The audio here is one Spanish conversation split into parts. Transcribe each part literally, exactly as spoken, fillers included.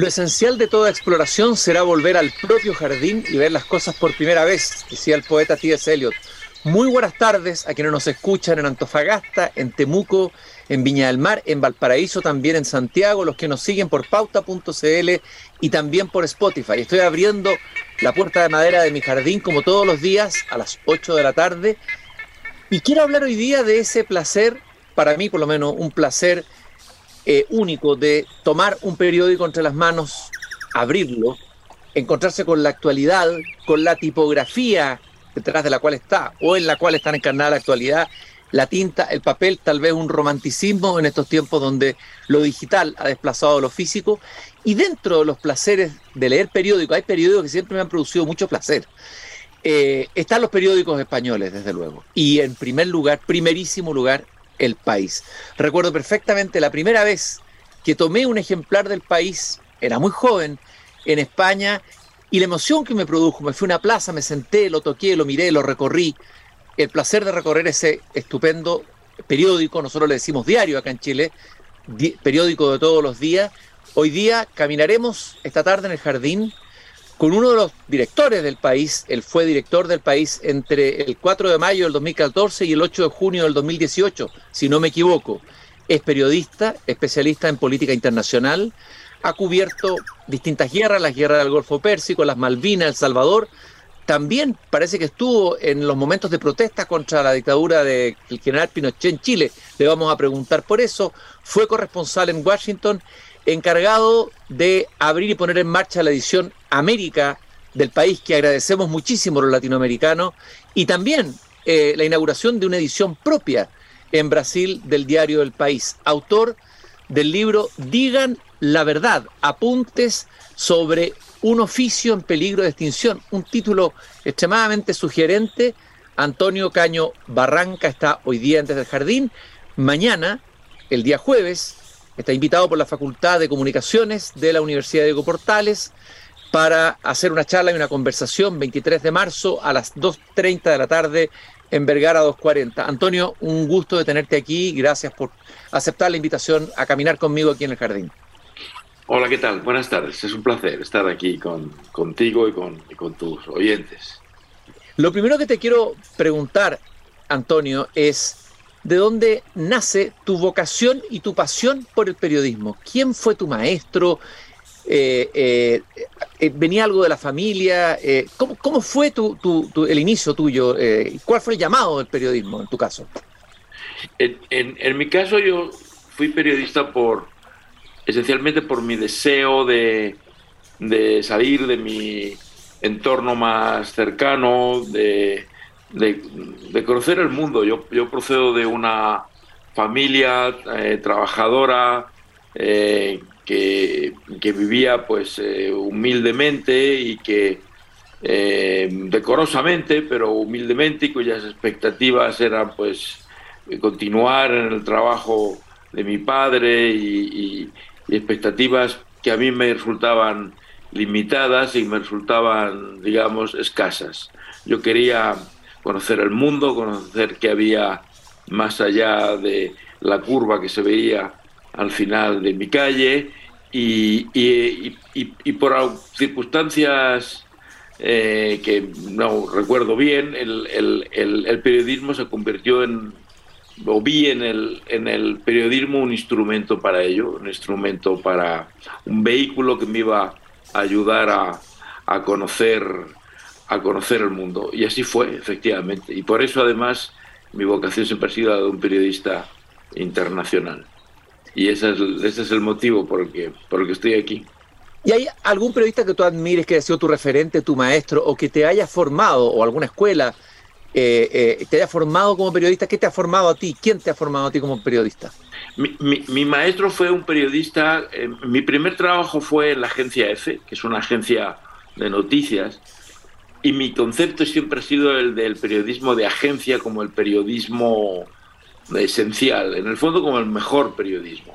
Lo esencial de toda exploración será volver al propio jardín y ver las cosas por primera vez, decía el poeta T. S. Eliot. Muy buenas tardes a quienes nos escuchan en Antofagasta, en Temuco, en Viña del Mar, en Valparaíso, también en Santiago, los que nos siguen por pauta punto c l y también por Spotify. Estoy abriendo la puerta de madera de mi jardín como todos los días a las ocho de la tarde y quiero hablar hoy día de ese placer, para mí por lo menos un placer eh, único de tomar un periódico entre las manos, abrirlo, encontrarse con la actualidad, con la tipografía detrás de la cual está o en la cual están encarnada la actualidad, la tinta, el papel, tal vez un romanticismo en estos tiempos donde lo digital ha desplazado lo físico. Y dentro de los placeres de leer periódicos, hay periódicos que siempre me han producido mucho placer. Eh, están los periódicos españoles, desde luego. Y en primer lugar, primerísimo lugar, El País. Recuerdo perfectamente la primera vez que tomé un ejemplar del País, era muy joven, en España, y la emoción que me produjo, me fui a una plaza, me senté, lo toqué, lo miré, lo recorrí. El placer de recorrer ese estupendo periódico, nosotros le decimos diario acá en Chile, di- periódico de todos los días. Hoy día caminaremos esta tarde en el jardín con uno de los directores del País. Él fue director del País entre el cuatro de mayo del dos mil catorce y el ocho de junio del dos mil dieciocho, si no me equivoco. Es periodista, especialista en política internacional, ha cubierto distintas guerras, las guerras del Golfo Pérsico, las Malvinas, El Salvador. También parece que estuvo en los momentos de protesta contra la dictadura del general Pinochet en Chile. Le vamos a preguntar por eso. Fue corresponsal en Washington, encargado de abrir y poner en marcha la edición América del País, que agradecemos muchísimo a los latinoamericanos, y también eh, la inauguración de una edición propia en Brasil del diario El País. Autor del libro Digan la verdad, apuntes sobre un oficio en peligro de extinción, un título extremadamente sugerente. Antonio Caño Barranca está hoy día en Desde el Jardín. Mañana, el día jueves, está invitado por la Facultad de Comunicaciones de la Universidad de Diego Portales para hacer una charla y una conversación, veintitrés de marzo a las dos y media de la tarde en Vergara doscientos cuarenta. Antonio, un gusto de tenerte aquí, gracias por aceptar la invitación a caminar conmigo aquí en el jardín. Hola, ¿qué tal? Buenas tardes. Es un placer estar aquí con, contigo y con, y con tus oyentes. Lo primero que te quiero preguntar, Antonio, es ¿de dónde nace tu vocación y tu pasión por el periodismo? ¿Quién fue tu maestro? Eh, eh, eh, ¿Venía algo de la familia? Eh, ¿cómo, ¿Cómo fue tu, tu, tu, el inicio tuyo? Eh, ¿Cuál fue el llamado del periodismo en tu caso? En, en, en mi caso yo fui periodista por... esencialmente por mi deseo de, de salir de mi entorno más cercano, de, de, de conocer el mundo. Yo, yo procedo de una familia eh, trabajadora eh, que, que vivía pues eh, humildemente y que eh, decorosamente, pero humildemente, y cuyas expectativas eran pues continuar en el trabajo de mi padre y, y y expectativas que a mí me resultaban limitadas y me resultaban, digamos, escasas. Yo quería conocer el mundo, conocer qué había más allá de la curva que se veía al final de mi calle y, y, y, y, y por circunstancias eh, que no recuerdo bien, el, el, el, el periodismo se convirtió en... o vi en el, en el periodismo un instrumento para ello, un instrumento para un vehículo que me iba a ayudar a, a conocer a conocer el mundo. Y así fue, efectivamente. Y por eso, además, mi vocación siempre ha sido la de un periodista internacional. Y ese es, ese es el motivo por el, que, por el que estoy aquí. ¿Y hay algún periodista que tú admires, que haya sido tu referente, tu maestro, o que te haya formado, o alguna escuela... Eh, eh, te haya formado como periodista? ¿Qué te ha formado a ti? ¿Quién te ha formado a ti como periodista? Mi, mi, mi maestro fue un periodista. Eh, mi primer trabajo fue en la Agencia EFE, que es una agencia de noticias, y mi concepto siempre ha sido el del periodismo de agencia como el periodismo esencial, en el fondo como el mejor periodismo.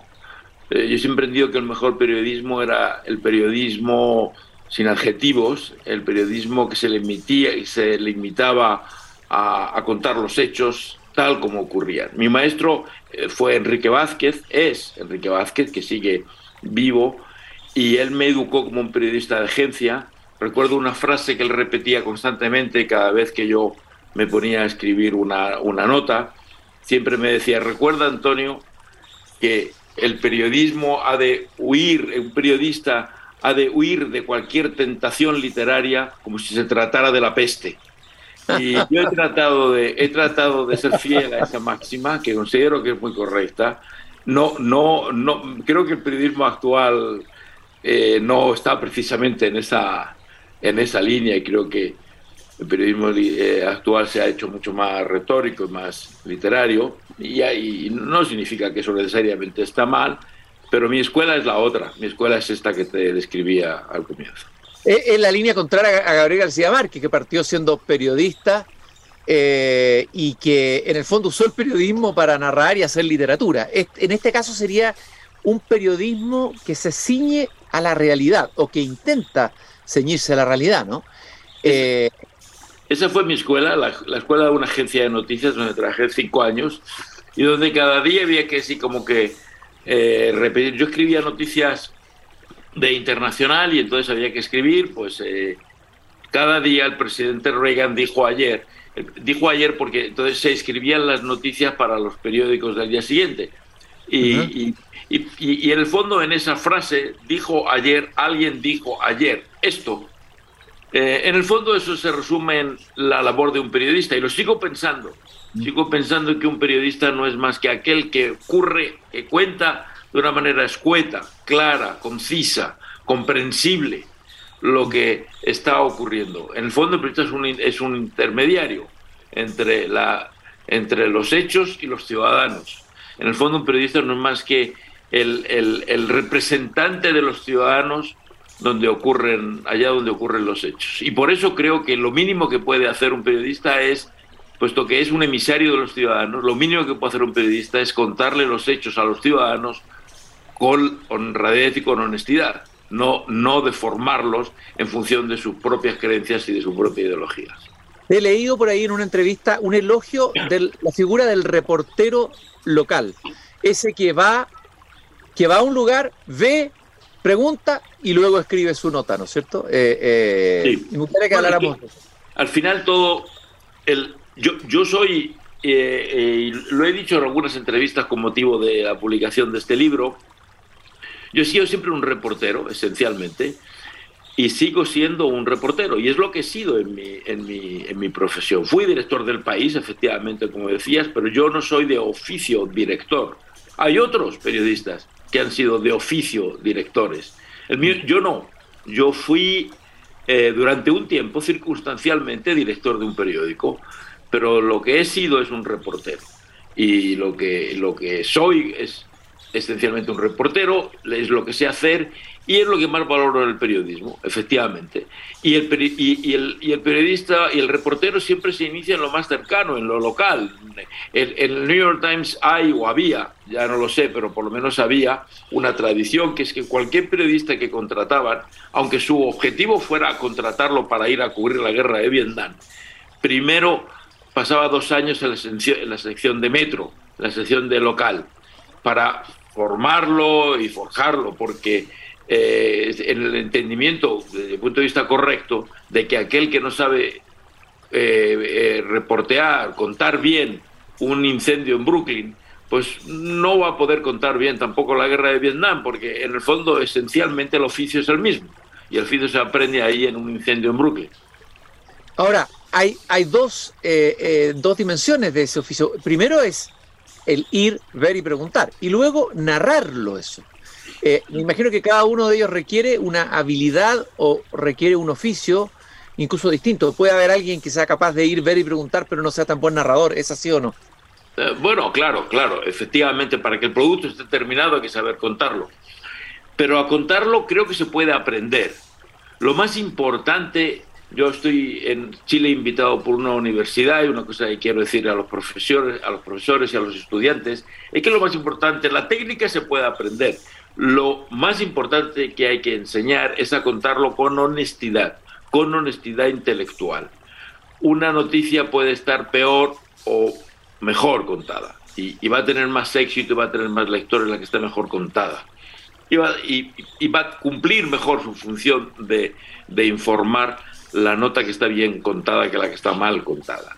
Eh, yo siempre he entendido que el mejor periodismo era el periodismo sin adjetivos, el periodismo que se limitía y se limitaba A, a contar los hechos tal como ocurrían. Mi maestro fue Enrique Vázquez, es Enrique Vázquez, que sigue vivo, y él me educó como un periodista de agencia. Recuerdo una frase que él repetía constantemente cada vez que yo me ponía a escribir una, una nota. Siempre me decía, recuerda, Antonio, que el periodismo ha de huir, un periodista ha de huir de cualquier tentación literaria como si se tratara de la peste. Y yo he tratado de, he tratado de ser fiel a esa máxima, que considero que es muy correcta. No, no, no, creo que el periodismo actual eh, no está precisamente en esa, en esa línea, y creo que el periodismo eh, actual se ha hecho mucho más retórico y más literario, y, y no significa que eso necesariamente está mal, pero mi escuela es la otra, mi escuela es esta que te describía al comienzo. Es la línea contraria a Gabriel García Márquez, que partió siendo periodista eh, y que en el fondo usó el periodismo para narrar y hacer literatura. En este caso sería un periodismo que se ciñe a la realidad, o que intenta ceñirse a la realidad, ¿no? Eh, Esa fue mi escuela, la, la escuela de una agencia de noticias donde trabajé cinco años y donde cada día había que así como que eh, repetir. Yo escribía noticias de internacional, y entonces había que escribir, pues eh, cada día el presidente Reagan dijo ayer, dijo ayer porque entonces se escribían las noticias para los periódicos del día siguiente. Y, uh-huh. y, y, y, y en el fondo en esa frase, dijo ayer, alguien dijo ayer, esto, eh, en el fondo eso se resume en la labor de un periodista, y lo sigo pensando, uh-huh. sigo pensando que un periodista no es más que aquel que ocurre, que cuenta de una manera escueta, clara, concisa, comprensible, lo que está ocurriendo. En el fondo, el periodista es un, es un intermediario entre, la, entre los hechos y los ciudadanos. En el fondo, un periodista no es más que el, el, el representante de los ciudadanos donde ocurren, allá donde ocurren los hechos. Y por eso creo que lo mínimo que puede hacer un periodista es, puesto que es un emisario de los ciudadanos, lo mínimo que puede hacer un periodista es contarle los hechos a los ciudadanos con honradez y con honestidad, no, no deformarlos en función de sus propias creencias y de sus propias ideologías. He leído por ahí en una entrevista un elogio de la figura del reportero local, ese que va, que va a un lugar, ve, pregunta y luego escribe su nota, ¿no es cierto? Eh, eh, sí. Y me gustaría que bueno, habláramos. Tú, al final todo, el, yo, yo soy, eh, eh, lo he dicho en algunas entrevistas con motivo de la publicación de este libro. Yo he sido siempre un reportero, esencialmente, y sigo siendo un reportero, y es lo que he sido en mi, en mi, en mi profesión. Fui director del País, efectivamente, como decías, pero yo no soy de oficio director. Hay otros periodistas que han sido de oficio directores. El mío, yo no. Yo fui eh, durante un tiempo, circunstancialmente, director de un periódico, pero lo que he sido es un reportero, y lo que, lo que soy es esencialmente un reportero, es lo que sé hacer y es lo que más valoro en el periodismo, efectivamente. Y el, peri y, y el, y el periodista y el reportero siempre se inicia en lo más cercano, en lo local. En, en el New York Times hay, o había, ya no lo sé, pero por lo menos había una tradición, que es que cualquier periodista que contrataban, aunque su objetivo fuera contratarlo para ir a cubrir la guerra de Vietnam, primero pasaba dos años en la, en la sección de metro, en la sección de local, para formarlo y forjarlo, porque eh, en el entendimiento, desde el punto de vista correcto, de que aquel que no sabe eh, eh, reportear, contar bien un incendio en Brooklyn, pues no va a poder contar bien tampoco la guerra de Vietnam, porque en el fondo esencialmente el oficio es el mismo, y el oficio se aprende ahí en un incendio en Brooklyn. Ahora, hay, hay dos, eh, eh, dos dimensiones de ese oficio. Primero es el ir, ver y preguntar, y luego narrarlo eso. Eh, me imagino que cada uno de ellos requiere una habilidad o requiere un oficio incluso distinto. Puede haber alguien que sea capaz de ir, ver y preguntar, pero no sea tan buen narrador. ¿Es así o no? Eh, bueno, claro, claro. Efectivamente, para que el producto esté terminado hay que saber contarlo. Pero a contarlo creo que se puede aprender. Lo más importante, yo estoy en Chile invitado por una universidad, y una cosa que quiero decir a los profesores, a los profesores y a los estudiantes es que lo más importante, la técnica se puede aprender. Lo más importante que hay que enseñar es a contarlo con honestidad, con honestidad intelectual. Una noticia puede estar peor o mejor contada, y, y va a tener más éxito y va a tener más lectores la que está mejor contada. y va, y, y va a cumplir mejor su función de, de informar la nota que está bien contada que la que está mal contada.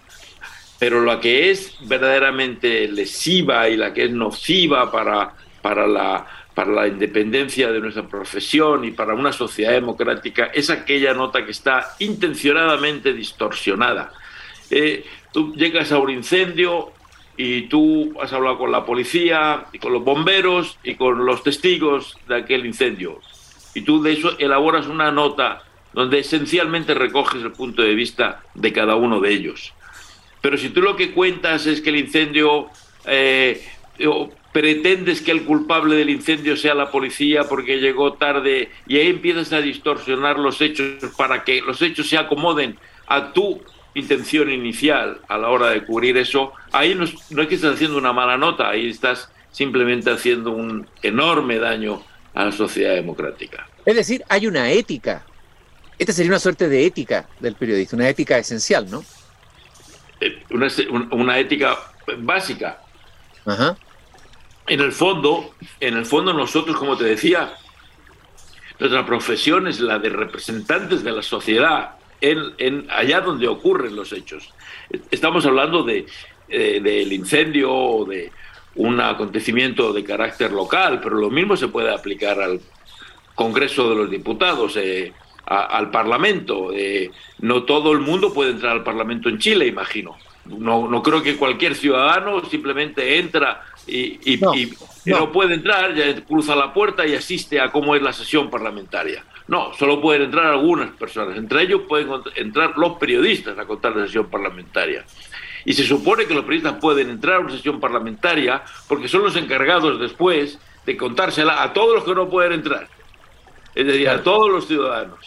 Pero la que es verdaderamente lesiva y la que es nociva para, para, la, para la independencia de nuestra profesión y para una sociedad democrática es aquella nota que está intencionadamente distorsionada. Eh, tú llegas a un incendio y tú has hablado con la policía y con los bomberos y con los testigos de aquel incendio. Y tú de eso elaboras una nota donde esencialmente recoges el punto de vista de cada uno de ellos. Pero si tú lo que cuentas es que el incendio, eh, o pretendes que el culpable del incendio sea la policía porque llegó tarde, y ahí empiezas a distorsionar los hechos para que los hechos se acomoden a tu intención inicial a la hora de cubrir eso, ahí no, no es que estás haciendo una mala nota, ahí estás simplemente haciendo un enorme daño a la sociedad democrática. Es decir, hay una ética. Esta sería una suerte de ética del periodista, una ética esencial, ¿no? Una, una ética básica. Ajá. En el fondo, en el fondo nosotros, como te decía, nuestra profesión es la de representantes de la sociedad en, en allá donde ocurren los hechos. Estamos hablando de eh, del incendio o de un acontecimiento de carácter local, pero lo mismo se puede aplicar al Congreso de los Diputados, eh, A, al Parlamento. Eh, no todo el mundo puede entrar al Parlamento en Chile, imagino. No, no creo que cualquier ciudadano simplemente entra y, y, no, y no. no puede entrar, ya cruza la puerta y asiste a cómo es la sesión parlamentaria. No, solo pueden entrar algunas personas. Entre ellos pueden entrar los periodistas a contar la sesión parlamentaria. Y se supone que los periodistas pueden entrar a una sesión parlamentaria porque son los encargados después de contársela a todos los que no pueden entrar. Es decir, a todos los ciudadanos.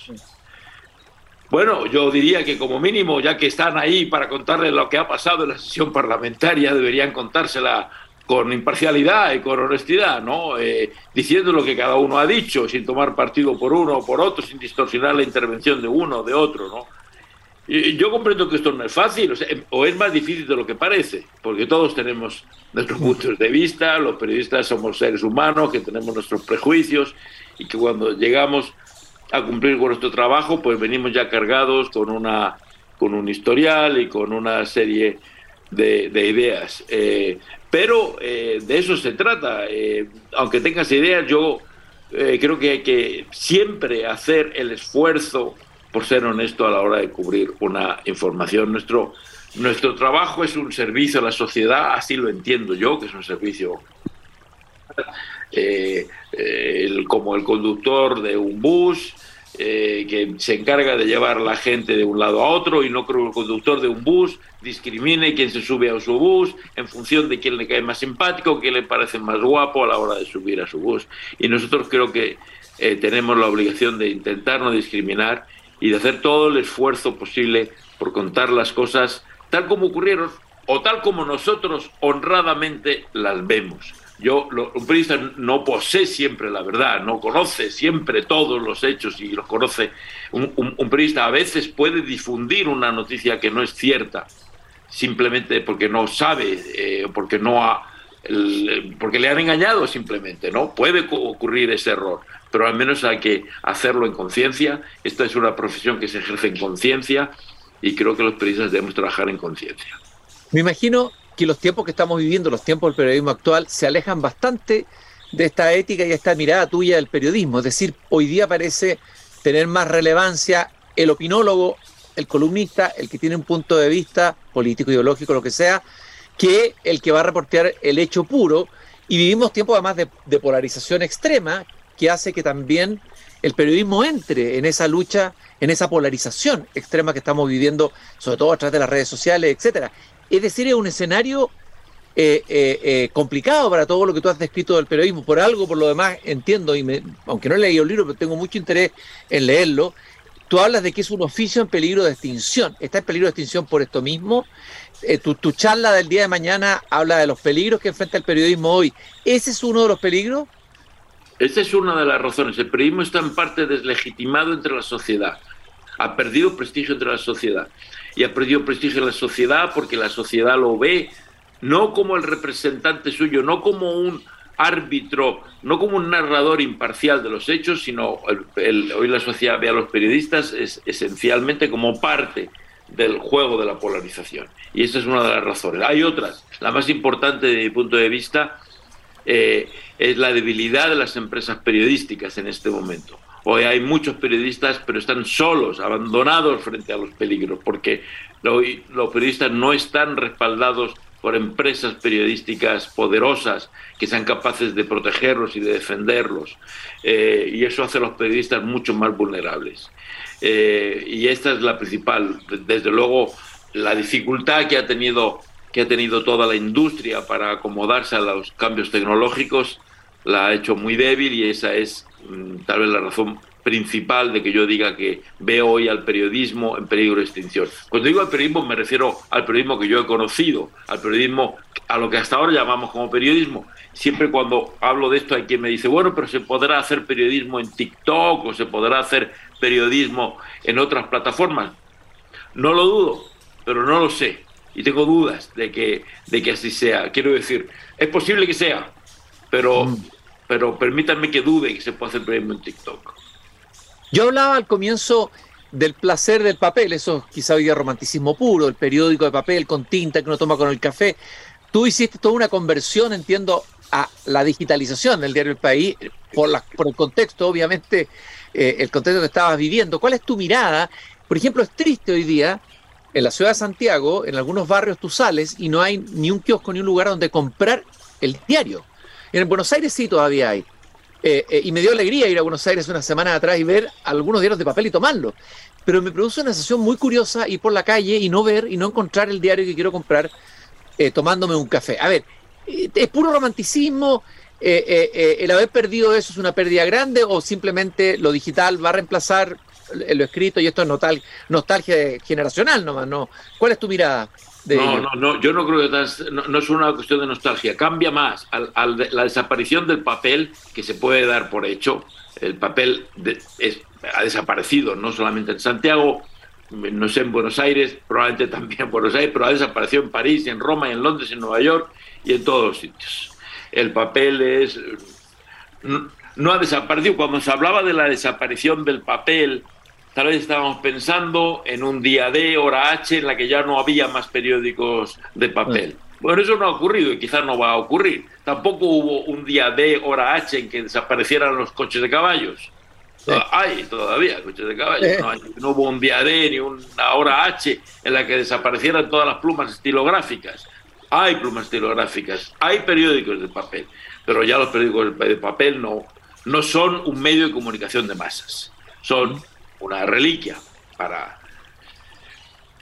Bueno, yo diría que como mínimo, ya que están ahí para contarles lo que ha pasado en la sesión parlamentaria, deberían contársela con imparcialidad y con honestidad, ¿no? Eh, diciendo lo que cada uno ha dicho, sin tomar partido por uno o por otro, sin distorsionar la intervención de uno o de otro, ¿no? Y yo comprendo que esto no es fácil, o sea, o es más difícil de lo que parece, porque todos tenemos nuestros puntos de vista, los periodistas somos seres humanos, que tenemos nuestros prejuicios, y que cuando llegamos a cumplir con nuestro trabajo, pues venimos ya cargados con una con un historial y con una serie de, de ideas. Eh, pero eh, de eso se trata. Eh, aunque tengas ideas, yo eh, creo que hay que siempre hacer el esfuerzo por ser honesto a la hora de cubrir una información. Nuestro, nuestro trabajo es un servicio a la sociedad, así lo entiendo yo, que es un servicio... Eh, eh, el, como el conductor de un bus eh, que se encarga de llevar a la gente de un lado a otro, y no creo que el conductor de un bus discrimine quién se sube a su bus en función de quién le cae más simpático, quién le parece más guapo a la hora de subir a su bus. Y nosotros creo que eh, tenemos la obligación de intentar no discriminar y de hacer todo el esfuerzo posible por contar las cosas tal como ocurrieron o tal como nosotros honradamente las vemos. Yo, lo, un periodista no posee siempre la verdad, no conoce siempre todos los hechos y los conoce. Un, un, un periodista a veces puede difundir una noticia que no es cierta, simplemente porque no sabe, eh, porque no ha, el, porque le han engañado simplemente, ¿no? Puede ocurrir ese error, pero al menos hay que hacerlo en conciencia. Esta es una profesión que se ejerce en conciencia y creo que los periodistas debemos trabajar en conciencia. Me imagino que los tiempos que estamos viviendo, los tiempos del periodismo actual, se alejan bastante de esta ética y esta mirada tuya del periodismo. Es decir, hoy día parece tener más relevancia el opinólogo, el columnista, el que tiene un punto de vista político, ideológico, lo que sea, que el que va a reportear el hecho puro. Y vivimos tiempos además de, de polarización extrema, que hace que también el periodismo entre en esa lucha, en esa polarización extrema que estamos viviendo, sobre todo a través de las redes sociales, etcétera. Es decir, es un escenario eh, eh, eh, complicado para todo lo que tú has descrito del periodismo. Por algo, por lo demás, entiendo, y me, aunque no he leído el libro, pero tengo mucho interés en leerlo, tú hablas de que es un oficio en peligro de extinción. Está en peligro de extinción por esto mismo. Eh, tu, tu charla del día de mañana habla de los peligros que enfrenta el periodismo hoy. ¿Ese es uno de los peligros? Esa es una de las razones. El periodismo está en parte deslegitimado entre la sociedad. Ha perdido prestigio entre la sociedad. Y ha perdido prestigio en la sociedad porque la sociedad lo ve no como el representante suyo, no como un árbitro, no como un narrador imparcial de los hechos, sino el, el, hoy la sociedad ve a los periodistas es, esencialmente como parte del juego de la polarización. Y esta es una de las razones. Hay otras. La más importante desde mi punto de vista eh, es la debilidad de las empresas periodísticas en este momento. Hoy hay muchos periodistas, pero están solos, abandonados frente a los peligros, porque lo, los periodistas no están respaldados por empresas periodísticas poderosas que sean capaces de protegerlos y de defenderlos. Eh, y eso hace a los periodistas mucho más vulnerables. Eh, y esta es la principal, desde luego, la dificultad que ha tenido, que ha tenido toda la industria para acomodarse a los cambios tecnológicos, la ha hecho muy débil, y esa es mm, tal vez la razón principal de que yo diga que veo hoy al periodismo en peligro de extinción. Cuando digo al periodismo me refiero al periodismo que yo he conocido, al periodismo, a lo que hasta ahora llamamos como periodismo. Siempre cuando hablo de esto hay quien me dice, bueno, pero se podrá hacer periodismo en TikTok o se podrá hacer periodismo en otras plataformas. No lo dudo, pero no lo sé. Y tengo dudas de que, de que así sea. Quiero decir, es posible que sea, pero, mm. pero permítanme que dude que se pueda hacer periodismo en TikTok. Yo hablaba al comienzo del placer del papel, eso quizá hoy día romanticismo puro, el periódico de papel con tinta que uno toma con el café. Tú hiciste toda una conversión, entiendo, a la digitalización del diario El País, por, la, por el contexto, obviamente, eh, el contexto que estabas viviendo. ¿Cuál es tu mirada? Por ejemplo, es triste hoy día, en la ciudad de Santiago, en algunos barrios tú sales y no hay ni un kiosco ni un lugar donde comprar el diario. En Buenos Aires sí todavía hay. Eh, eh, y me dio alegría ir a Buenos Aires una semana atrás y ver algunos diarios de papel y tomarlos. Pero me produce una sensación muy curiosa ir por la calle y no ver y no encontrar el diario que quiero comprar eh, tomándome un café. A ver, eh, ¿es puro romanticismo? Eh, eh, eh, ¿El haber perdido eso es una pérdida grande o simplemente lo digital va a reemplazar lo escrito y esto es nostal- nostalgia generacional nomás? ¿No? ¿Cuál es tu mirada? No, no, no, yo no creo que trans, no, no es una cuestión de nostalgia, cambia más al, al, la desaparición del papel, que se puede dar por hecho. El papel de, es, ha desaparecido, no solamente en Santiago, no sé, en Buenos Aires, probablemente también en Buenos Aires, pero ha desaparecido en París, en Roma, en Londres, en Nueva York y en todos los sitios. El papel es no, no ha desaparecido. Cuando se hablaba de la desaparición del papel, tal vez estábamos pensando en un día D, hora H, en la que ya no había más periódicos de papel. Bueno, eso no ha ocurrido y quizás no va a ocurrir. Tampoco hubo un día D, hora H, en que desaparecieran los coches de caballos. Sí. Hay todavía coches de caballos. Sí. No, hay, no hubo un día D ni una hora H en la que desaparecieran todas las plumas estilográficas. Hay plumas estilográficas, hay periódicos de papel, pero ya los periódicos de papel no, no son un medio de comunicación de masas. Son una reliquia para,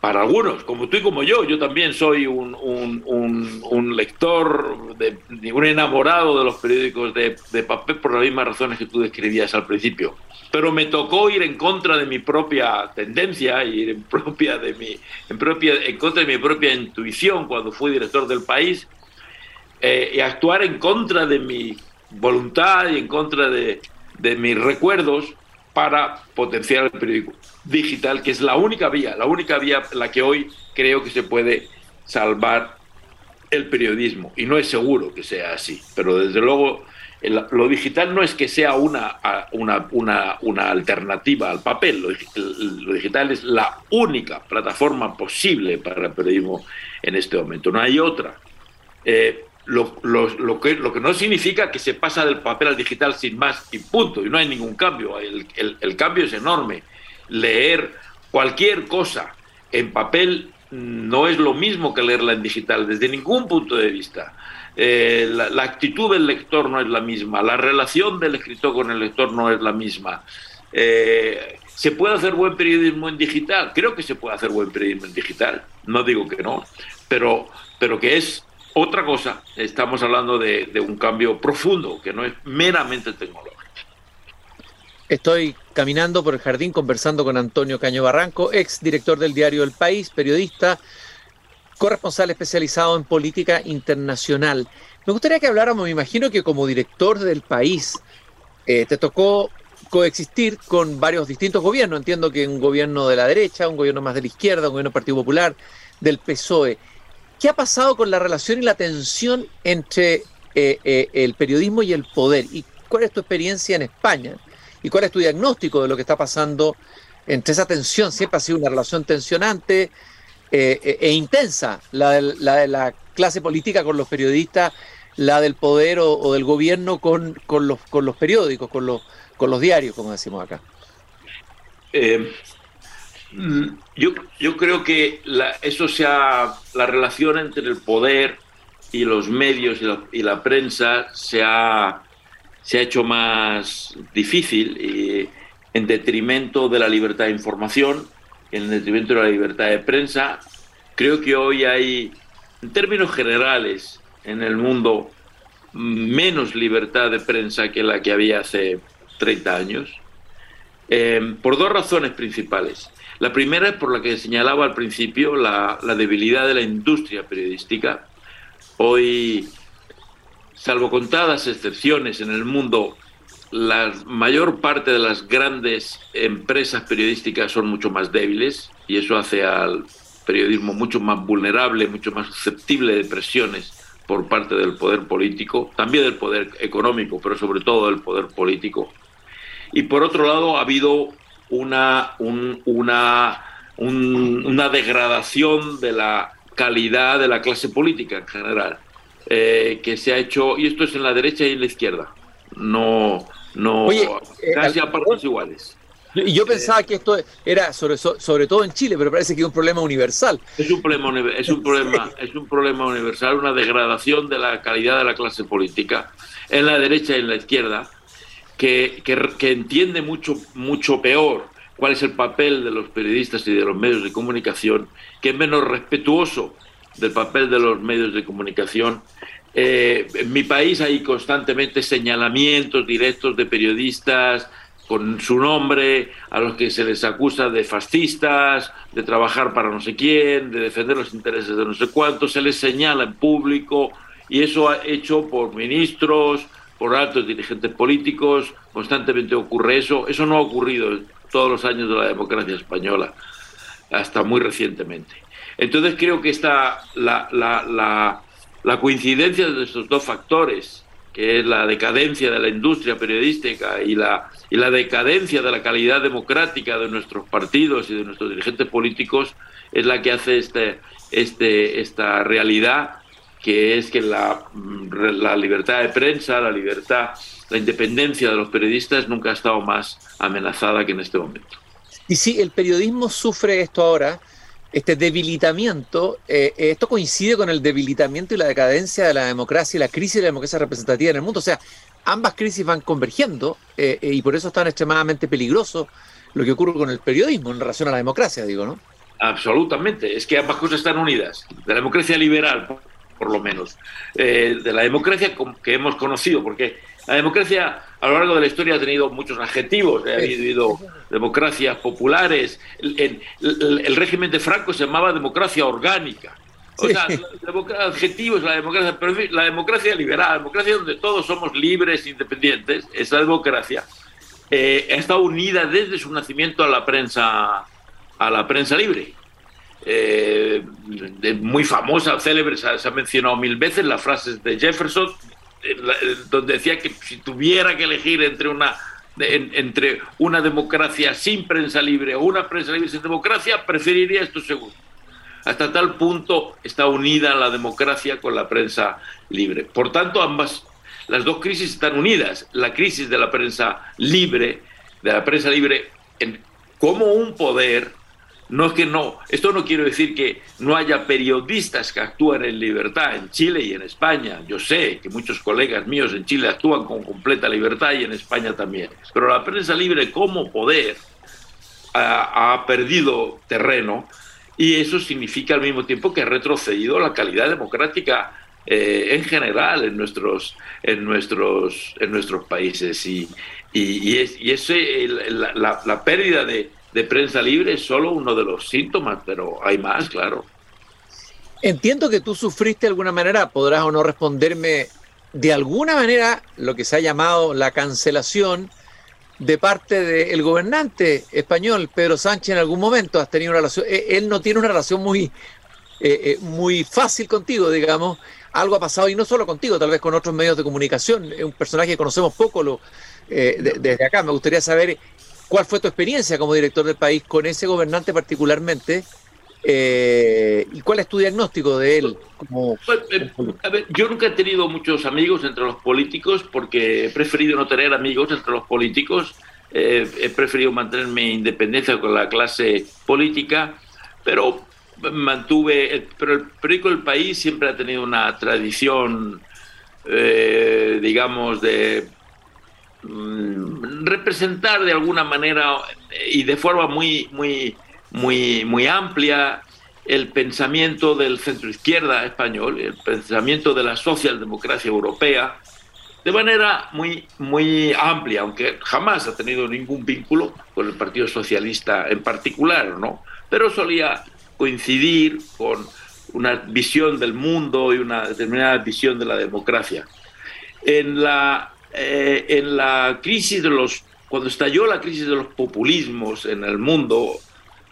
para algunos, como tú y como yo. Yo también soy un, un, un, un lector, de, un enamorado de los periódicos de, de papel por las mismas razones que tú describías al principio. Pero me tocó ir en contra de mi propia tendencia, ir en, propia de mi, en, propia, en contra de mi propia intuición cuando fui director del País, eh, y actuar en contra de mi voluntad y en contra de, de mis recuerdos, para potenciar el periódico digital, que es la única vía, la única vía en la que hoy creo que se puede salvar el periodismo. Y no es seguro que sea así, pero desde luego el, lo digital no es que sea una, una, una, una alternativa al papel. Lo, el, lo digital es la única plataforma posible para el periodismo en este momento, no hay otra. Eh, Lo, lo, lo, que, lo que no significa que se pasa del papel al digital sin más y punto, y no hay ningún cambio. El, el, el cambio es enorme. Leer cualquier cosa en papel no es lo mismo que leerla en digital, desde ningún punto de vista. Eh, la, la actitud del lector no es la misma, la relación del escritor con el lector no es la misma. Eh, ¿Se puede hacer buen periodismo en digital? Creo que se puede hacer buen periodismo en digital, no digo que no, pero, pero que es otra cosa. Estamos hablando de, de un cambio profundo, que no es meramente tecnológico. Estoy caminando por el jardín conversando con Antonio Caño Barranca, ex director del diario El País, periodista, corresponsal especializado en política internacional. Me gustaría que habláramos, me imagino que como director del País eh, te tocó coexistir con varios distintos gobiernos. Entiendo que un gobierno de la derecha, un gobierno más de la izquierda, un gobierno del Partido Popular, del P S O E. ¿Qué ha pasado con la relación y la tensión entre eh, eh, el periodismo y el poder. ¿Y cuál es tu experiencia en España? ¿Y cuál es tu diagnóstico de lo que está pasando entre esa tensión? Siempre ha sido una relación tensionante eh, eh, e intensa, la de la, la clase política con los periodistas, la del poder o, o del gobierno con, con, los, con los periódicos, con los, con los diarios, como decimos acá. Eh, yo, yo creo que la, eso sea, la relación entre el poder y los medios y la, y la prensa se ha, se ha hecho más difícil, y en detrimento de la libertad de información, en detrimento de la libertad de prensa. Creo que hoy hay, en términos generales, en el mundo, menos libertad de prensa que la que había hace treinta años, eh, por dos razones principales. La primera es por la que señalaba al principio, la, la debilidad de la industria periodística. Hoy, salvo contadas excepciones en el mundo, la mayor parte de las grandes empresas periodísticas son mucho más débiles, y eso hace al periodismo mucho más vulnerable, mucho más susceptible de presiones por parte del poder político, también del poder económico, pero sobre todo del poder político. Y por otro lado, ha habido una, un, una, un, una degradación de la calidad de la clase política en general, eh, que se ha hecho, y esto es en la derecha y en la izquierda, no, no Oye, casi eh, a partes iguales. Y yo pensaba que esto era sobre, sobre todo en Chile, pero parece que es un problema universal. Es un problema, es un problema, es un problema universal, una degradación de la calidad de la clase política en la derecha y en la izquierda, que, que, que entiende mucho, mucho peor cuál es el papel de los periodistas y de los medios de comunicación, que es menos respetuoso del papel de los medios de comunicación. Eh, en mi país hay constantemente señalamientos directos de periodistas con su nombre, a los que se les acusa de fascistas, de trabajar para no sé quién, de defender los intereses de no sé cuántos, se les señala en público, y eso ha hecho por ministros, por altos dirigentes políticos, constantemente ocurre eso. Eso no ha ocurrido en todos los años de la democracia española, hasta muy recientemente. Entonces creo que esta, la, la, la, la coincidencia de estos dos factores, que es la decadencia de la industria periodística y la, y la decadencia de la calidad democrática de nuestros partidos y de nuestros dirigentes políticos, es la que hace este, este, esta realidad, que es que la, la libertad de prensa, la libertad, la independencia de los periodistas nunca ha estado más amenazada que en este momento. Y si el periodismo sufre esto ahora, este debilitamiento, eh, esto coincide con el debilitamiento y la decadencia de la democracia y la crisis de la democracia representativa en el mundo. O sea, ambas crisis van convergiendo, eh, y por eso es tan extremadamente peligroso lo que ocurre con el periodismo en relación a la democracia, digo, ¿no? Absolutamente. Es que ambas cosas están unidas. La democracia liberal, por, por lo menos, eh, de la democracia que hemos conocido, porque la democracia a lo largo de la historia ha tenido muchos adjetivos, ha habido democracias populares, el, el, el, el régimen de Franco se llamaba democracia orgánica, o sí. sea, adjetivos, la democracia, pero la democracia liberal, la democracia donde todos somos libres, independientes, esa democracia eh, está unida desde su nacimiento a la prensa, a la prensa libre. Eh, de, muy famosa, célebre, se ha, se ha mencionado mil veces las frases de Jefferson, donde decía que si tuviera que elegir entre una en, entre una democracia sin prensa libre o una prensa libre sin democracia, preferiría esto segundo. Hasta tal punto está unida la democracia con la prensa libre. Por tanto, ambas, las dos crisis están unidas. La crisis de la prensa libre, de la prensa libre en, como un poder, no es que no, esto no quiere decir que no haya periodistas que actúan en libertad en Chile y en España. Yo sé que muchos colegas míos en Chile actúan con completa libertad y en España también. Pero la prensa libre como poder ha, ha perdido terreno, y eso significa al mismo tiempo que ha retrocedido la calidad democrática eh, en general en nuestros, en nuestros, en nuestros países. Y, y, y, es, y ese, la, la, la pérdida de de prensa libre es solo uno de los síntomas, pero hay más, claro. Entiendo que tú sufriste de alguna manera, podrás o no responderme, de alguna manera lo que se ha llamado la cancelación de parte del gobernante español, Pedro Sánchez, en algún momento. Has tenido una relación, él no tiene una relación muy, eh, muy fácil contigo, digamos. algo ha pasado, y no solo contigo, tal vez con otros medios de comunicación. Es un personaje que conocemos poco lo, eh, de, desde acá. Me gustaría saber cuál fue tu experiencia como director del país con ese gobernante particularmente, eh, y cuál es tu diagnóstico de él. Como... A ver, yo nunca he tenido muchos amigos entre los políticos porque he preferido no tener amigos entre los políticos. Eh, he preferido mantener mi independencia con la clase política, pero mantuve, pero el periódico El País siempre ha tenido una tradición, eh, digamos, de mm, representar de alguna manera y de forma muy, muy, muy, muy amplia el pensamiento del centroizquierda español, el pensamiento de la socialdemocracia europea, de manera muy, muy amplia, aunque jamás ha tenido ningún vínculo con el Partido Socialista en particular, ¿no? Pero solía coincidir con una visión del mundo y una determinada visión de la democracia. En la, eh, en la crisis de los... Cuando estalló la crisis de los populismos en el mundo,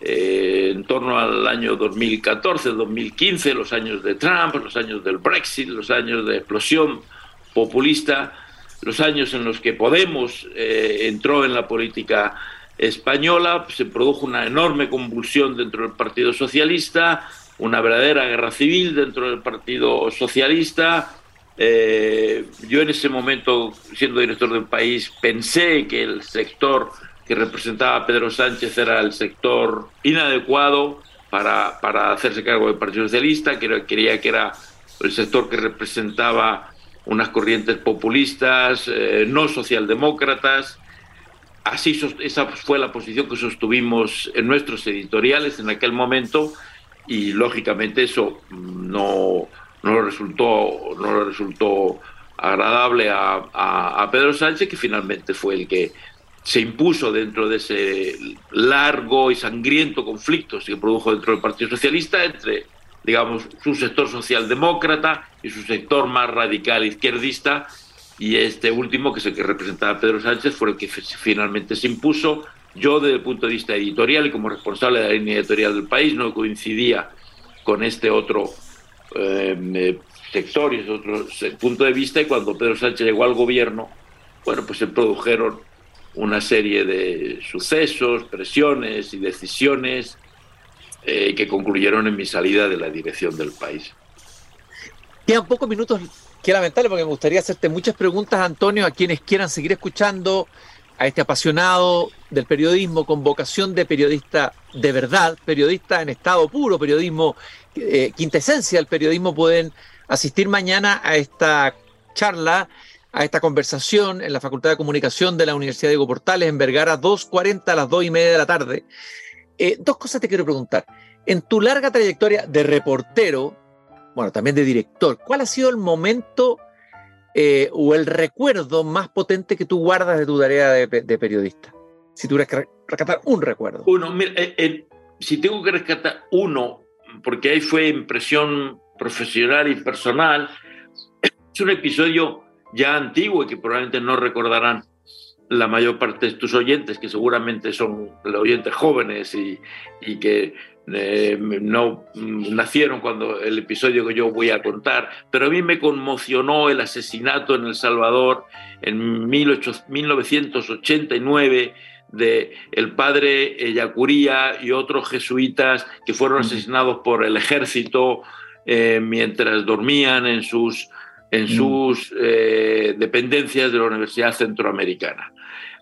eh, en torno al año dos mil catorce, dos mil quince, los años de Trump, los años del Brexit, los años de explosión populista, los años en los que Podemos eh, entró en la política española, se produjo una enorme convulsión dentro del Partido Socialista, una verdadera guerra civil dentro del Partido Socialista. Eh, yo en ese momento, siendo director del país, pensé que el sector que representaba Pedro Sánchez era el sector inadecuado para, para hacerse cargo del Partido Socialista, que quería que era el sector que representaba unas corrientes populistas, eh, no socialdemócratas. Así, esa fue la posición que sostuvimos en nuestros editoriales en aquel momento, y lógicamente eso no, no resultó, no resultó agradable a, a, a Pedro Sánchez, que finalmente fue el que se impuso dentro de ese largo y sangriento conflicto que produjo dentro del Partido Socialista entre, digamos, su sector socialdemócrata y su sector más radical izquierdista, y este último, que es el que representaba a Pedro Sánchez, fue el que finalmente se impuso. Yo, desde el punto de vista editorial y como responsable de la línea editorial del país, no coincidía con este otro eh, sector y ese otro punto de vista, y cuando Pedro Sánchez llegó al gobierno, bueno, pues se produjeron una serie de sucesos, presiones y decisiones Eh, que concluyeron en mi salida de la dirección del país. Quedan pocos minutos, que lamentable, porque me gustaría hacerte muchas preguntas, Antonio, a quienes quieran seguir escuchando a este apasionado del periodismo con vocación de periodista de verdad, periodista en estado puro, periodismo, eh, quintesencia del periodismo. Pueden asistir mañana a esta charla, a esta conversación en la Facultad de Comunicación de la Universidad de Diego Portales, en Vergara, dos cuarenta, a las dos y media de la tarde. Eh, dos cosas te quiero preguntar. En tu larga trayectoria de reportero, bueno, también de director, ¿cuál ha sido el momento eh, o el recuerdo más potente que tú guardas de tu tarea de, de periodista? Si tuvieras que rescatar un recuerdo. Uno, mira, eh, eh, si tengo que rescatar uno, porque ahí fue impresión profesional y personal, es un episodio ya antiguo y que probablemente no recordarán la mayor parte de tus oyentes, que seguramente son los oyentes jóvenes y, y que eh, no nacieron cuando el episodio que yo voy a contar, pero a mí me conmocionó el asesinato en El Salvador en mil novecientos ochenta y nueve de el padre Ellacuría y otros jesuitas que fueron asesinados por el ejército eh, mientras dormían en sus, en sus eh, dependencias de la Universidad Centroamericana.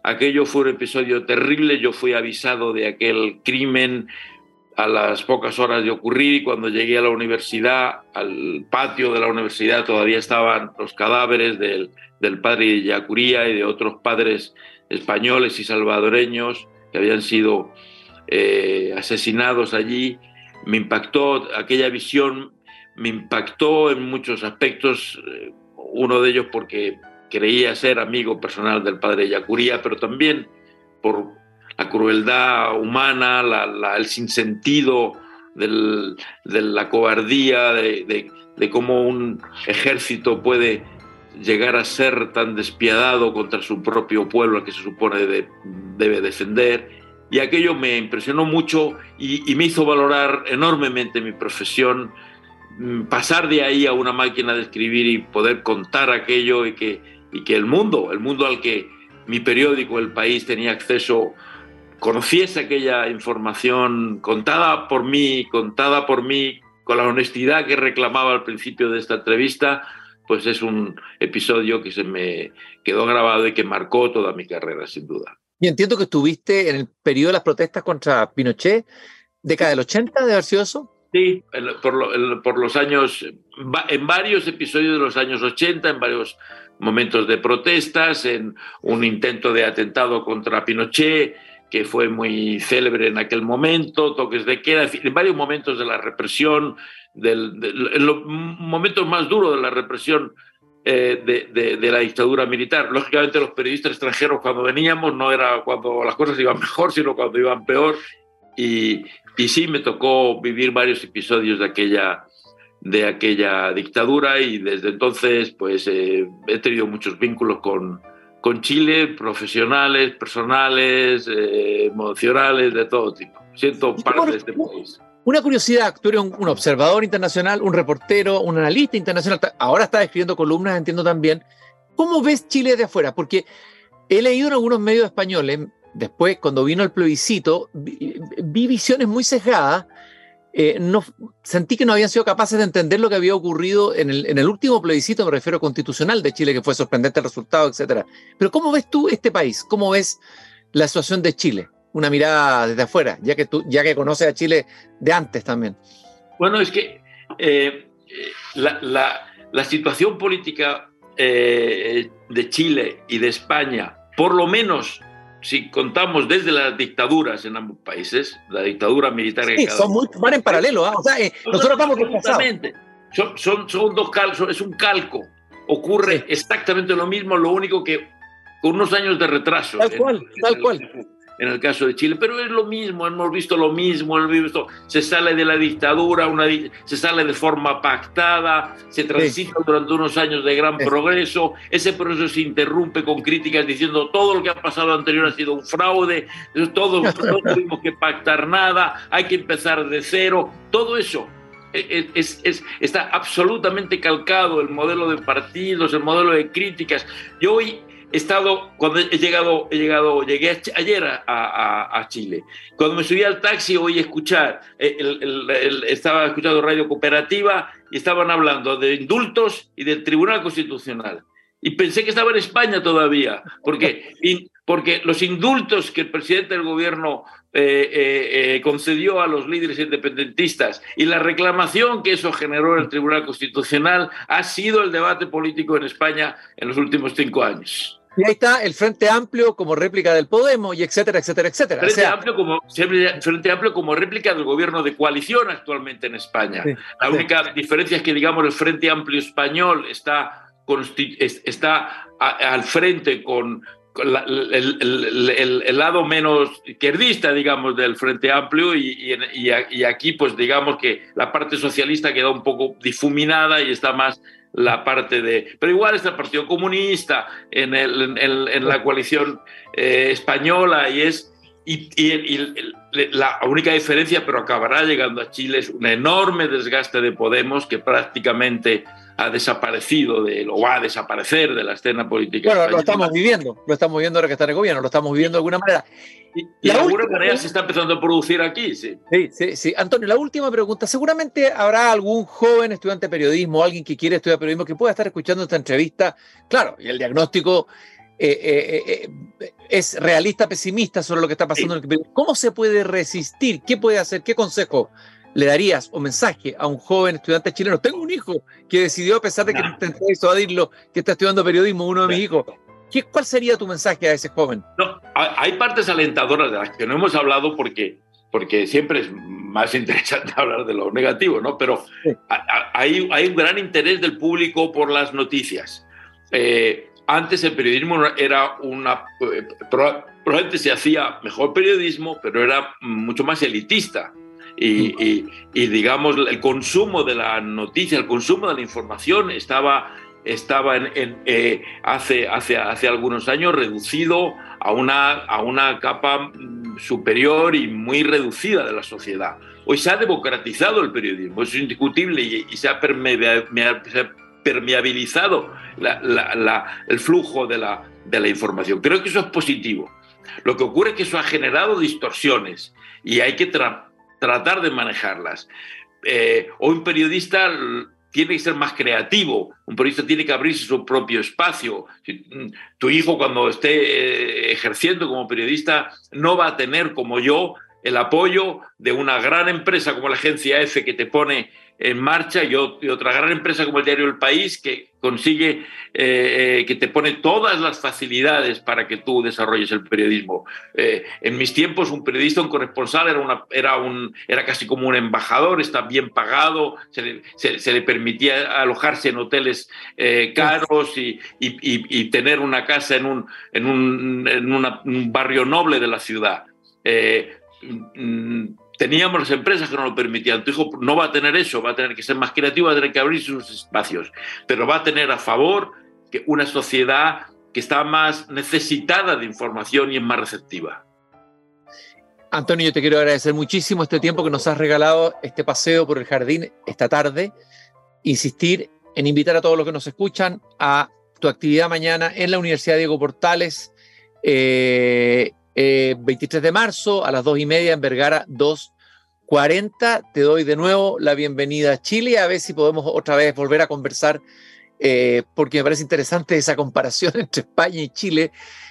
Aquello fue un episodio terrible. Yo fui avisado de aquel crimen a las pocas horas de ocurrir, y cuando llegué a la universidad, al patio de la universidad, todavía estaban los cadáveres del, del padre Ellacuría y de otros padres españoles y salvadoreños que habían sido eh, asesinados allí. Me impactó aquella visión, me impactó en muchos aspectos, uno de ellos porque creía ser amigo personal del padre Ellacuría, pero también por la crueldad humana, la, la, el sinsentido del, de la cobardía, de, de, de cómo un ejército puede llegar a ser tan despiadado contra su propio pueblo, al que se supone de, debe defender. Y aquello me impresionó mucho y, y me hizo valorar enormemente mi profesión pasar de ahí a una máquina de escribir y poder contar aquello y que, y que el mundo, el mundo al que mi periódico, El País, tenía acceso, conociese aquella información contada por mí, contada por mí con la honestidad que reclamaba al principio de esta entrevista, pues es un episodio que se me quedó grabado y que marcó toda mi carrera, sin duda. Yo entiendo que estuviste en el periodo de las protestas contra Pinochet, década del ochenta, ¿de haber sido eso? Sí, por, lo, por los años, en varios episodios de los años ochenta, en varios momentos de protestas, en un intento de atentado contra Pinochet, que fue muy célebre en aquel momento, toques de queda, en fin, en varios momentos de la represión, del, del, en los momentos más duros de la represión eh, de, de, de la dictadura militar. Lógicamente los periodistas extranjeros cuando veníamos no era cuando las cosas iban mejor, sino cuando iban peor. Y, y sí, me tocó vivir varios episodios de aquella, de aquella dictadura y desde entonces pues, eh, he tenido muchos vínculos con, con Chile, profesionales, personales, eh, emocionales, de todo tipo. Siento parte de este país. Una curiosidad, tú eres un, un observador internacional, un reportero, un analista internacional, ahora estás escribiendo columnas, entiendo también. ¿Cómo ves Chile desde afuera? Porque he leído en algunos medios españoles, después, cuando vino el plebiscito, vi, vi visiones muy sesgadas. Eh, no, sentí que no habían sido capaces de entender lo que había ocurrido en el, en el último plebiscito, me refiero constitucional de Chile, que fue sorprendente el resultado, etcétera. Pero ¿cómo ves tú este país? ¿Cómo ves la situación de Chile? Una mirada desde afuera, ya que, tú, ya que conoces a Chile de antes también. Bueno, es que eh, la, la, la situación política eh, de Chile y de España, por lo menos si contamos desde las dictaduras en ambos países, la dictadura militar... Sí, cada son muy, van en paralelo, ¿eh? O sea, eh, no, nosotros no, vamos exactamente. Son, son, son dos calcos, es un calco. Ocurre sí. Exactamente lo mismo, lo único que con unos años de retraso. Tal cual, en, tal en, cual. En el caso de Chile, pero es lo mismo, hemos visto lo mismo, hemos visto, se sale de la dictadura, una, se sale de forma pactada, se transita sí. durante unos años de gran sí. progreso, ese proceso se interrumpe con críticas diciendo todo lo que ha pasado anterior ha sido un fraude, todos no tuvimos que pactar nada, hay que empezar de cero, todo eso. Es, es, es, está absolutamente calcado el modelo de partidos, el modelo de críticas. Yo hoy He estado, cuando he llegado, he llegado llegué a, ayer a, a, a Chile. Cuando me subí al taxi oí escuchar, el, el, el, estaba escuchando Radio Cooperativa y estaban hablando de indultos y del Tribunal Constitucional. Y pensé que estaba en España todavía, porque, in, porque los indultos que el presidente del gobierno eh, eh, eh, concedió a los líderes independentistas y la reclamación que eso generó en el Tribunal Constitucional ha sido el debate político en España en los últimos cinco años. Y ahí está el Frente Amplio como réplica del Podemos y etcétera, etcétera, etcétera. Frente, o sea, Amplio, como, Frente Amplio como réplica del gobierno de coalición actualmente en España. Sí, La sí. única diferencia es que, digamos, el Frente Amplio español está, está al frente con... La, el, el, el, el lado menos izquierdista, digamos, del Frente Amplio y, y, y aquí, pues digamos que la parte socialista queda un poco difuminada y está más la parte de... Pero igual está el Partido Comunista en, el, en, el, en la coalición eh, española y es... Y, y, y la única diferencia, pero acabará llegando a Chile, es un enorme desgaste de Podemos que prácticamente ha desaparecido de, o va a desaparecer de la escena política. Bueno, española. Lo estamos viviendo, lo estamos viviendo ahora que está en el gobierno, lo estamos viviendo de alguna manera. Y, y de alguna manera se está empezando a producir aquí, sí. Sí, sí, sí. Antonio, la última pregunta. Seguramente habrá algún joven estudiante de periodismo, alguien que quiere estudiar periodismo, que pueda estar escuchando esta entrevista. Claro, y el diagnóstico... Eh, eh, eh, es realista, pesimista sobre lo que está pasando. Sí. ¿Cómo se puede resistir? ¿Qué puede hacer? ¿Qué consejo le darías o mensaje a un joven estudiante chileno? Tengo un hijo que decidió, a pesar de que no. intenté disuadirlo, que está estudiando periodismo, uno de mis sí. hijos. ¿Qué, ¿Cuál sería tu mensaje a ese joven? No, hay partes alentadoras de las que no hemos hablado porque, porque siempre es más interesante hablar de lo negativo, ¿no? Pero sí. hay, hay un gran interés del público por las noticias. Eh, Antes el periodismo era una... Probablemente se hacía mejor periodismo, pero era mucho más elitista. Y, y, y digamos, el consumo de la noticia, el consumo de la información estaba, estaba en, en, eh, hace, hace, hace algunos años reducido a una, a una capa superior y muy reducida de la sociedad. Hoy se ha democratizado el periodismo, es indiscutible, y, y se ha permeabilizado la, la, la, el flujo de la, de la información. Creo que eso es positivo. Lo que ocurre es que eso ha generado distorsiones y hay que tra- tratar de manejarlas. Eh, o un periodista tiene que ser más creativo, un periodista tiene que abrirse su propio espacio. Tu hijo, cuando esté ejerciendo como periodista, no va a tener, como yo, el apoyo de una gran empresa como la Agencia EFE, que te pone en marcha, y otra gran empresa como el diario El País, que consigue, eh, que te pone todas las facilidades para que tú desarrolles el periodismo. Eh, en mis tiempos, un periodista, un corresponsal, era, una, era, un, era casi como un embajador, está bien pagado, se le, se, se le permitía alojarse en hoteles eh, caros y, y, y, y tener una casa en un, en un, en una, un barrio noble de la ciudad. Eh, Teníamos las empresas que no lo permitían. Tu hijo no va a tener eso, va a tener que ser más creativo, va a tener que abrir sus espacios, pero va a tener a favor que una sociedad que está más necesitada de información y es más receptiva. Antonio, yo te quiero agradecer muchísimo este tiempo que nos has regalado, este paseo por el jardín esta tarde. Insistir en invitar a todos los que nos escuchan a tu actividad mañana en la Universidad de Diego Portales, eh, Eh, veintitrés de marzo a las dos y media en Vergara dos cuarenta. Te doy de nuevo la bienvenida a Chile, a ver si podemos otra vez volver a conversar, eh, porque me parece interesante esa comparación entre España y Chile.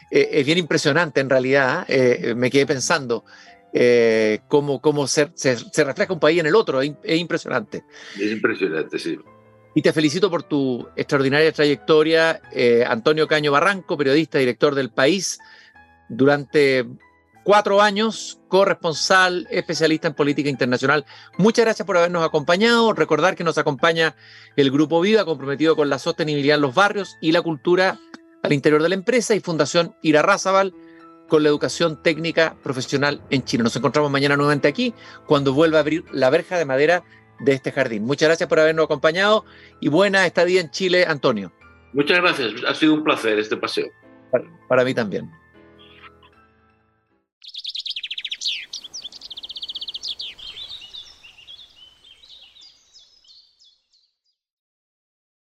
Eh, es bien impresionante en realidad, eh, me quedé pensando eh, cómo, cómo se, se, se refleja un país en el otro. Es, es impresionante. Es impresionante, sí. Y te felicito por tu extraordinaria trayectoria, eh, Antonio Caño Barranco, periodista, director del País. Durante cuatro años, corresponsal, especialista en política internacional. Muchas gracias por habernos acompañado. Recordar que nos acompaña el Grupo Viva, comprometido con la sostenibilidad en los barrios y la cultura al interior de la empresa, y Fundación Irarrázaval, con la educación técnica profesional en Chile. Nos encontramos mañana nuevamente aquí, cuando vuelva a abrir la verja de madera de este jardín. Muchas gracias por habernos acompañado y buena estadía en Chile, Antonio. Muchas gracias. Ha sido un placer este paseo. Para, para mí también.